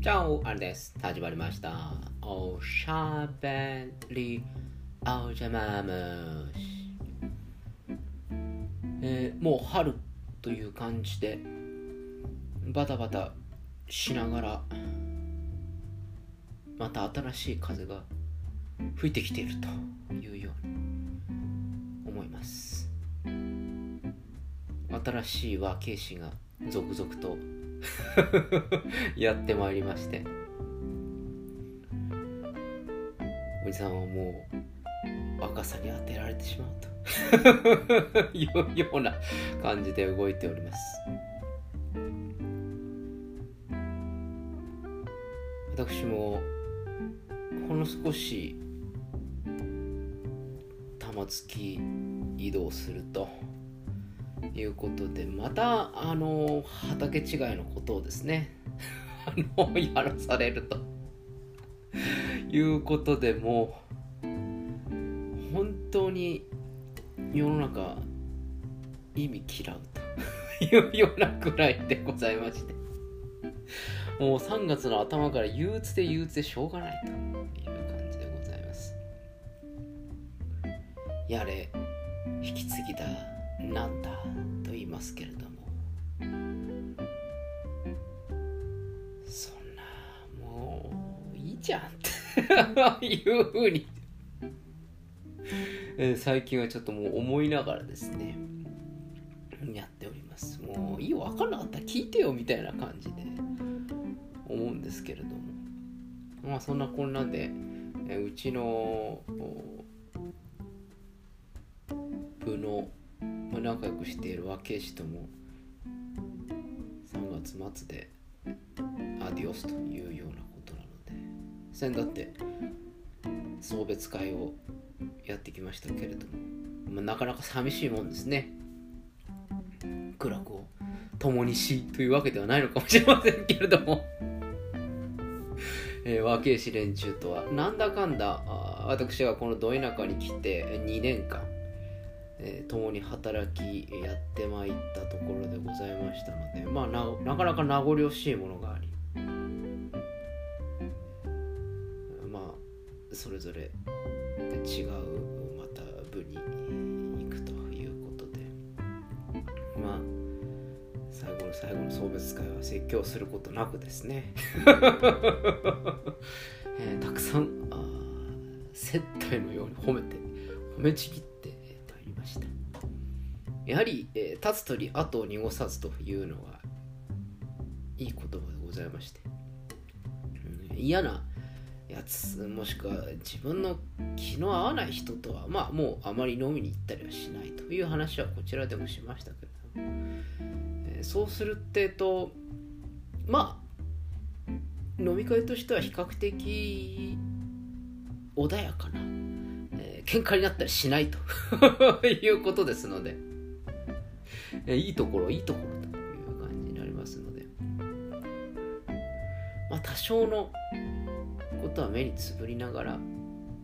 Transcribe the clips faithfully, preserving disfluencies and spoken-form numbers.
チャオ、あれです。始まりました。おしゃべりおじゃまむし、えー、もう春という感じでバタバタしながらまた新しい風が吹いてきているというように思います。新しい和慶氏が続々とやってまいりまして、おじさんはもう若さに当てられてしまうというような感じで動いております。私もほんの少し玉突き移動するということで、またあの畑違いのことをですねあのやらされるということで、もう本当に世の中意味嫌うというようなくらいでございまして、もうさんがつの頭から憂鬱で憂鬱でしょうがないという感じでございます。やれ引き継ぎだなんだと言いますけれども、そんなもういいじゃんっていうふうに最近はちょっともう思いながらですねやっております。もういいよ、分かんなかったら聞いてよみたいな感じで思うんですけれども、まあそんなこんなでうちの部の仲良くしている和慶氏ともさんがつ末でアディオスというようなことなので、先だって送別会をやってきましたけれども、まあ、なかなか寂しいもんですね。苦楽を共にしというわけではないのかもしれませんけれどもえー、和慶氏連中とはなんだかんだ私がこのど田舎に来てにねんかんえー、共に働きやってまいったところでございましたので、まあ な, なかなか名残惜しいものがあり、まあそれぞれ違うまた部に行くということで、まあ最後の最後の送別会は説教することなくですね、えー、たくさんあ接待のように褒めて褒めちぎってました。やはり、えー、立つ鳥後を濁さずというのがいい言葉でございまして、うん、嫌なやつもしくは自分の気の合わない人とはまあもうあまり飲みに行ったりはしないという話はこちらでもしましたけど、えー、そうするってとまあ飲み会としては比較的穏やかな喧嘩になったりしないということですので、いいところいいところという感じになりますので、まあ多少のことは目につぶりながら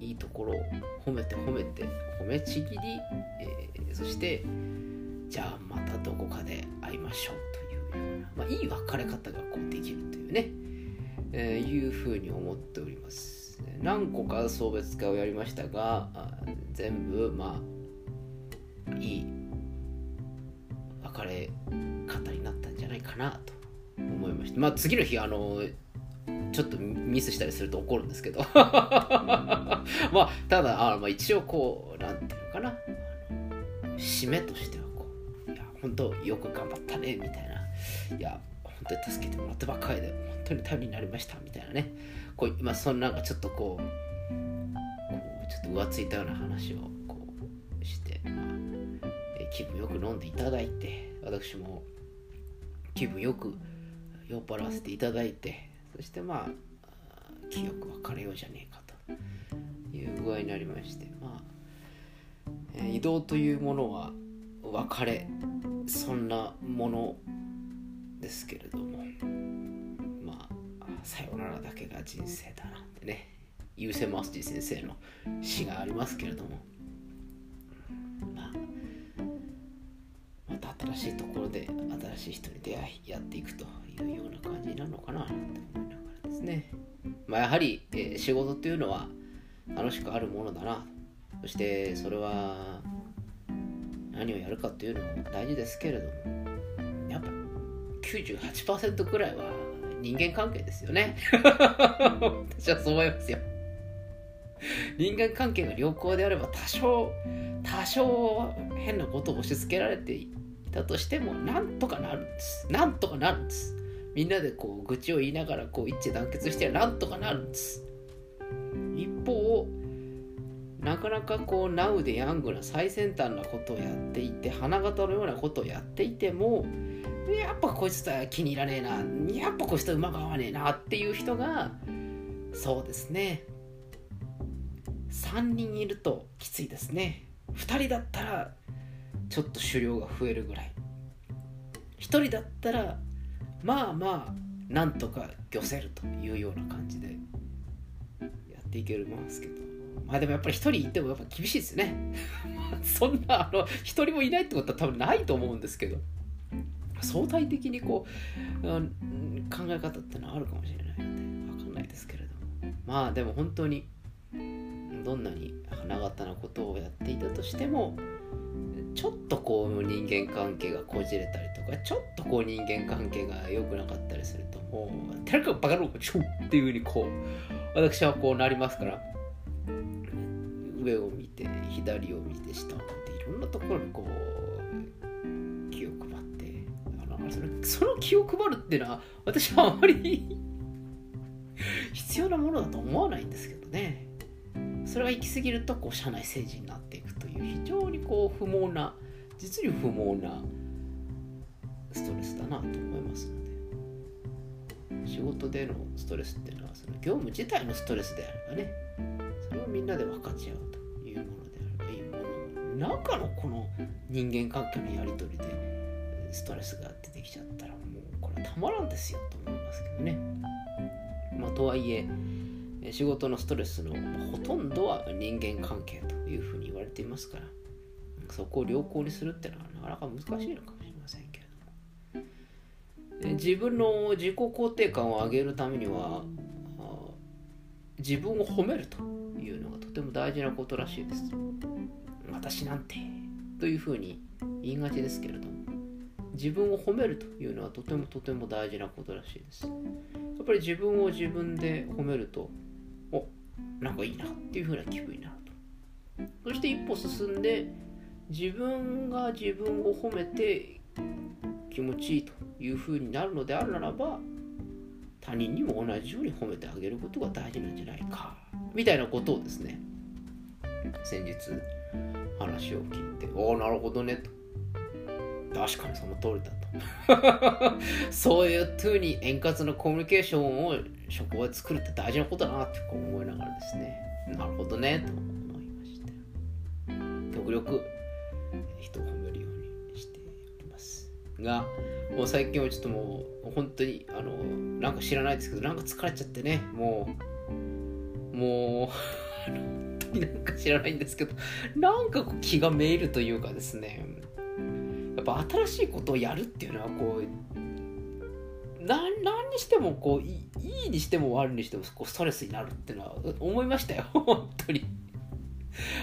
いいところを褒めて褒めて褒めちぎり、えー、そしてじゃあまたどこかで会いましょうというような、まあ、いい別れ方がこうできるというね、えー、いうふうに思っております。何個か送別会をやりましたが、全部まあいい別れ方になったんじゃないかなと思いました。まあ次の日あのちょっとミスしたりすると怒るんですけどまあただあまあ一応こうなんていうのかな、締めとしてはこういや本当よく頑張ったねみたいな、いや本当に助けてもらったばっかりで本当に頼りになりましたみたいなね、こう、まあ、そんなちょっとこうちょっと浮ついたような話をこうして、まあ、え気分よく飲んでいただいて、私も気分よく酔っ払わせていただいて、そしてまあ記憶別れようじゃねえかという具合になりまして、まあえー、移動というものは別れそんなものですけれども、さよならだけが人生だなってね、ユーセマスジ先生の詩がありますけれども、まあ、また新しいところで新しい人に出会いやっていくというような感じなのかなと思いながらです。ですね、まあ、やはり、えー、仕事っていうのは楽しくあるものだな。そしてそれは何をやるかっていうのも大事ですけれども、やっぱ きゅうじゅうはちパーセント くらいは人間関係ですよね私はそう思いますよ。人間関係が良好であれば、多少多少変なことを押し付けられていたとしてもなんとかなるんです。なんとかなるんです。みんなでこう愚痴を言いながらこう一致団結してなんとかなるんです。一方、なかなかこうナウでヤングな最先端なことをやっていて、花形のようなことをやっていても、やっぱこいつとは気に入らねえな、やっぱこいつとはうまく合わねえなっていう人が、そうですね、さんにんいるときついですね。ふたりだったらちょっと狩猟が増えるぐらい、ひとりだったらまあまあなんとか漁せるというような感じでやっていけるもんですけど、まあでもやっぱりひとりいてもやっぱ厳しいですねそんなあのひとりもいないってことは多分ないと思うんですけど、相対的にこう、うん、考え方ってのはあるかもしれないので分かんないですけれども、まあでも本当にどんなに花形なことをやっていたとしても、ちょっとこう人間関係がこじれたりとか、ちょっとこう人間関係が良くなかったりすると、もう「てるかバカローチュー」っていう風にこう私はこうなりますから、上を見て左を見て下を見て、いろんなところにこう気を配って、あのその、その気を配るっていうのは私はあまり必要なものだと思わないんですけどね。それが行き過ぎるとこう社内政治になっていくという、非常にこう不毛な、実に不毛なストレスだなと思いますので、仕事でのストレスっていうのはその業務自体のストレスであればね、それをみんなで分かち合うというものであればいいものの、中のこの人間関係のやり取りでストレスが出てきちゃったら、もうこれたまらんですよと思いますけどね。まあとはいえ、仕事のストレスのほとんどは人間関係というふうに言われていますから、そこを良好にするってのはなかなか難しいのかもしれませんけれども、自分の自己肯定感を上げるためには自分を褒めるというのがとても大事なことらしいです。私なんてというふうに言いがちですけれども、自分を褒めるというのはとてもとても大事なことらしいです。やっぱり自分を自分で褒めると、お、なんかいいなっていう風な気分になると。そして一歩進んで、自分が自分を褒めて気持ちいいという風になるのであるならば、他人にも同じように褒めてあげることが大事なんじゃないかみたいなことをですね、先日話を聞いて、おーなるほどねと、確かにその通りだとそういう風に円滑なコミュニケーションを職場で作るって大事なことだなって思いながらですね、なるほどねと思いました。極力人を褒めるようにしておりますが、もう最近はちょっともう本当にあのなんか知らないですけど、なんか疲れちゃってね、もうもう本当になんか知らないんですけど、なんかこう気がめいるというかですね、やっぱ新しいことをやるっていうのはこう 何, 何にしてもこういいにしても悪にしてもこうストレスになるっていうのは思いましたよ本当に。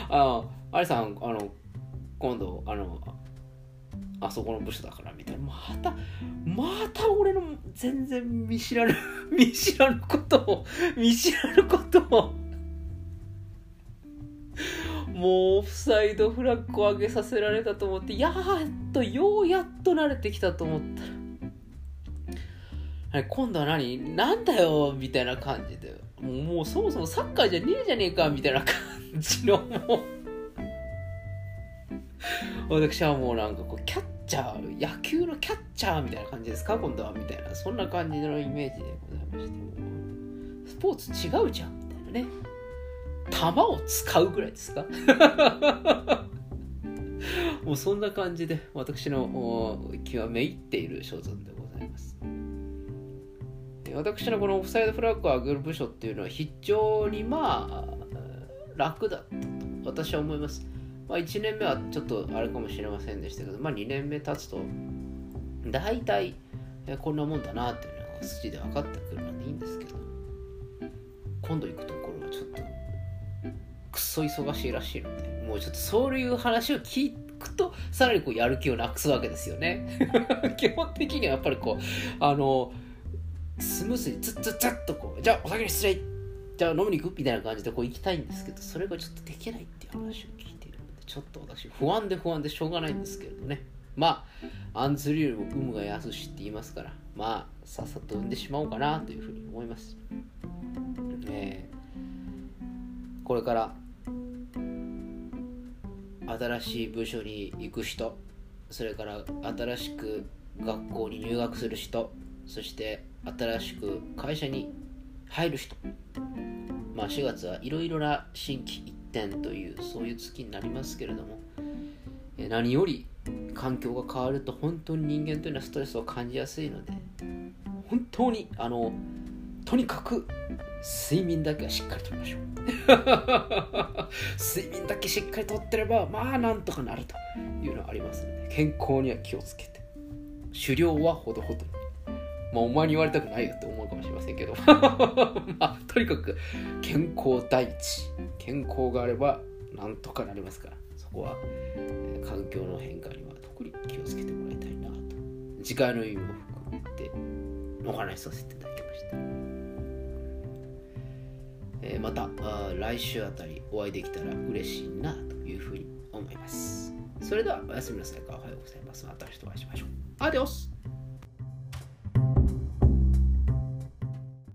あのあれさん、あの今度あのあそこの部署だからみたいな、またまた俺の全然見知らぬ見知らぬことを見知らぬことをもうオフサイドフラッグを上げさせられたと思って、やっとようやっと慣れてきたと思ったら、あれ今度は何なんだよみたいな感じで、もうそもそもサッカーじゃねえじゃねえかみたいな感じの、もう私はもうなんかこうキャッチャー、野球のキャッチャーみたいな感じですか今度はみたいな、そんな感じのイメージでございまして、スポーツ違うじゃんみたいなね、弾を使うぐらいですかもうそんな感じで私の気はめいっている所存でございます。私のこのオフサイドフラッグを上げる部署っていうのは非常にまあ楽だったと私は思います。まあ、いちねんめはちょっとあれかもしれませんでしたけど、まあ、にねんめ経つと大体こんなもんだなっていうのが筋で分かってくるのでいいんですけど、今度行くところはちょっとくっそ忙しいらしいので、もうちょっとそういう話を聞くとさらにこうやる気をなくすわけですよね基本的にはやっぱりこうあのスムースにツッツッツッとこう、じゃあお酒に失礼、じゃあ飲みに行くみたいな感じでこう行きたいんですけど、それがちょっとできないっていう話を聞いているので、ちょっと私不安で不安でしょうがないんですけれどね。まあアンズリュールも有無が安しって言いますから、まあさっさと産んでしまおうかなというふうに思います、えー、これから新しい部署に行く人、それから新しく学校に入学する人、そして新しく会社に入る人、まあしがつはいろいろな新規一転というそういう月になりますけれども、えー、何より環境が変わると本当に人間というのはストレスを感じやすいので、本当にあのとにかく睡眠だけはしっかりとりましょう睡眠だけしっかりとってればまあなんとかなるというのはありますので、健康には気をつけて、狩猟はほどほどに、まあお前に言われたくないよって思うかもしれませんけどまあとにかく健康第一、健康があればなんとかなりますから、そこは環境の変化には特に気をつけてもらいたいなと、次回の意味も含めてお話しさせていただきました、えー、また来週あたりお会いできたら嬉しいなというふうに思います。それではおやすみなさいか、おはようございます、また明日お会いしましょう。アディオス。